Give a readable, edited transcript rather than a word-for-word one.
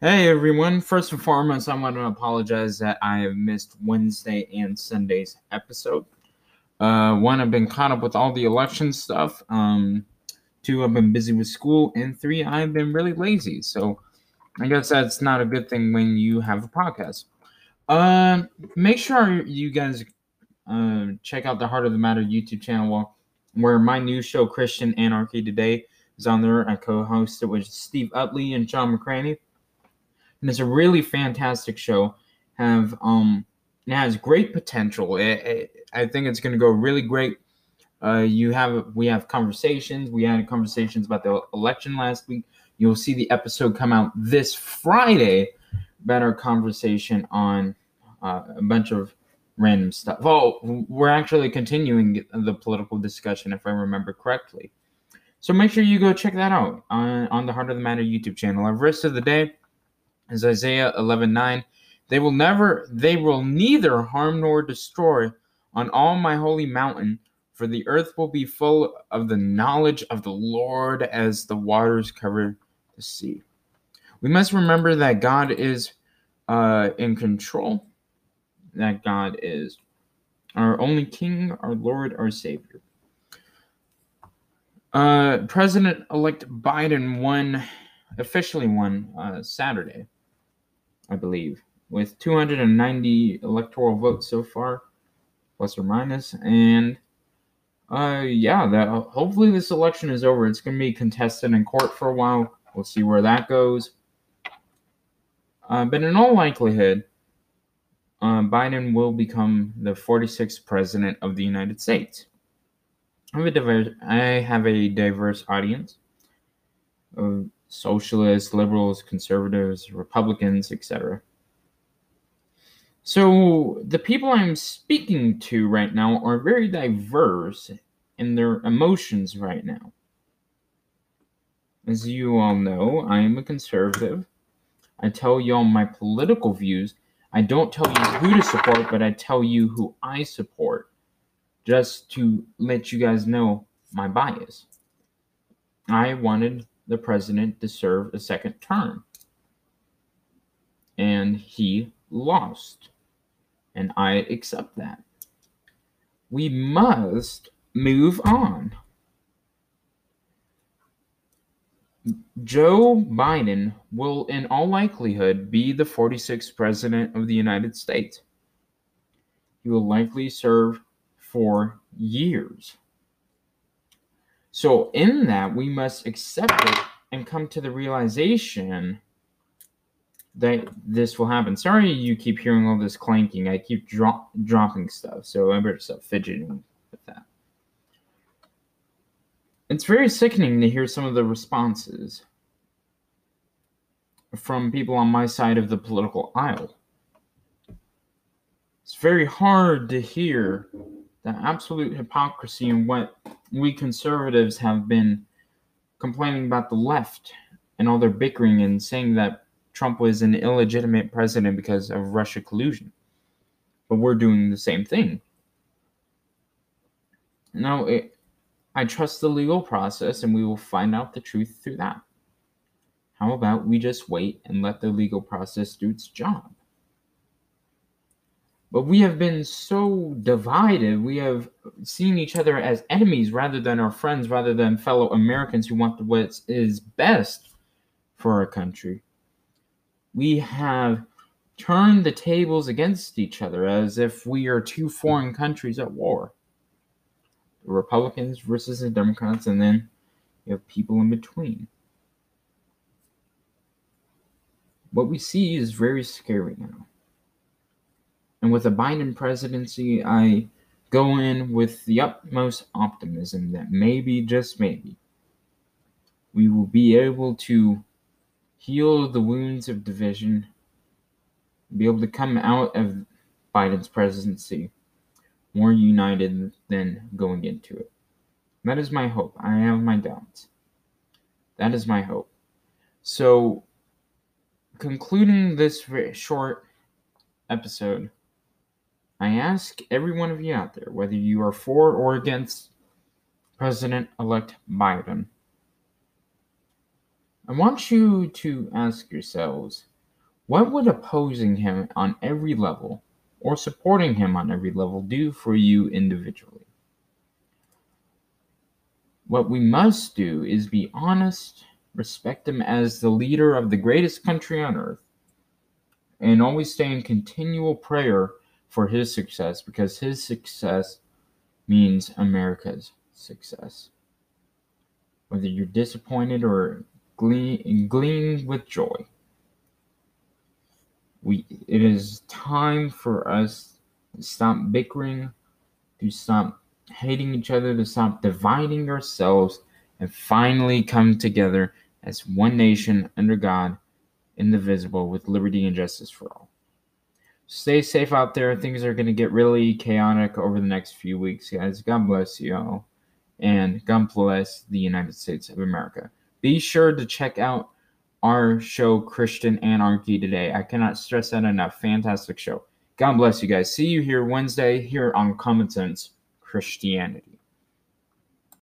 Hey everyone, first and foremost, I want to apologize that I have missed Wednesday and Sunday's episode. One, I've been caught up with all the election stuff. Two, I've been busy with school. And three, I've been really lazy. So I guess that's not a good thing when you have a podcast. Make sure you guys check out the Heart of the Matter YouTube channel where my new show, Christian Anarchy Today, is on there. I co-host it with Steve Utley and John McCraney. And it's a really fantastic show. It has great potential. I think it's going to go really great. We have conversations. We had conversations about the election last week. You'll see the episode come out this Friday about our conversation on a bunch of random stuff. Well, we're actually continuing the political discussion, if I remember correctly. So make sure you go check that out on the Heart of the Matter YouTube channel. Our verse of the day is Isaiah 11:9. They will neither harm nor destroy on all my holy mountain, for the earth will be full of the knowledge of the Lord as the waters cover the sea. We must remember that God is in control, that God is our only King, our Lord, our Savior. President-elect Biden officially won Saturday, I believe, with 290 electoral votes so far, plus or minus. And hopefully this election is over. It's going to be contested in court for a while. We'll see where that goes. But in all likelihood, Biden will become the 46th president of the United States. I have a diverse audience of socialists, liberals, conservatives, Republicans, etc. So the people I'm speaking to right now are very diverse in their emotions right now. As you all know, I am a conservative. I tell y'all my political views. I don't tell you who to support, but I tell you who I support, just to let you guys know my bias. I wanted the president to serve a second term, and he lost, and I accept that. We must move on. Joe Biden will, in all likelihood, be the 46th president of the United States. He will likely serve for years. So in that, we must accept it and come to the realization that this will happen. Sorry you keep hearing all this clanking. I keep dropping stuff, so I better stop fidgeting with that. It's very sickening to hear some of the responses from people on my side of the political aisle. It's very hard to hear the absolute hypocrisy in what we conservatives have been complaining about the left and all their bickering and saying that Trump was an illegitimate president because of Russia collusion. But we're doing the same thing. Now, I trust the legal process, and we will find out the truth through that. How about we just wait and let the legal process do its job? But we have been so divided. We have seen each other as enemies rather than our friends, rather than fellow Americans who want what is best for our country. We have turned the tables against each other as if we are two foreign countries at war. The Republicans versus the Democrats, and then you have people in between. What we see is very scary now. And with the Biden presidency, I go in with the utmost optimism that maybe, just maybe, we will be able to heal the wounds of division, be able to come out of Biden's presidency more united than going into it. That is my hope. I have my doubts. That is my hope. So, concluding this very short episode, I ask every one of you out there, whether you are for or against President-elect Biden, I want you to ask yourselves, what would opposing him on every level or supporting him on every level do for you individually? What we must do is be honest, respect him as the leader of the greatest country on earth, and always stay in continual prayer for his success, because his success means America's success. Whether you're disappointed or gleaning with joy, it is time for us to stop bickering, to stop hating each other, to stop dividing ourselves, and finally come together as one nation under God, indivisible, with liberty and justice for all. Stay safe out there. Things are going to get really chaotic over the next few weeks, guys. God bless you all, and God bless the United States of America. Be sure to check out our show, Christian Anarchy Today. I cannot stress that enough. Fantastic show. God bless you guys. See you here Wednesday here on Common Sense Christianity.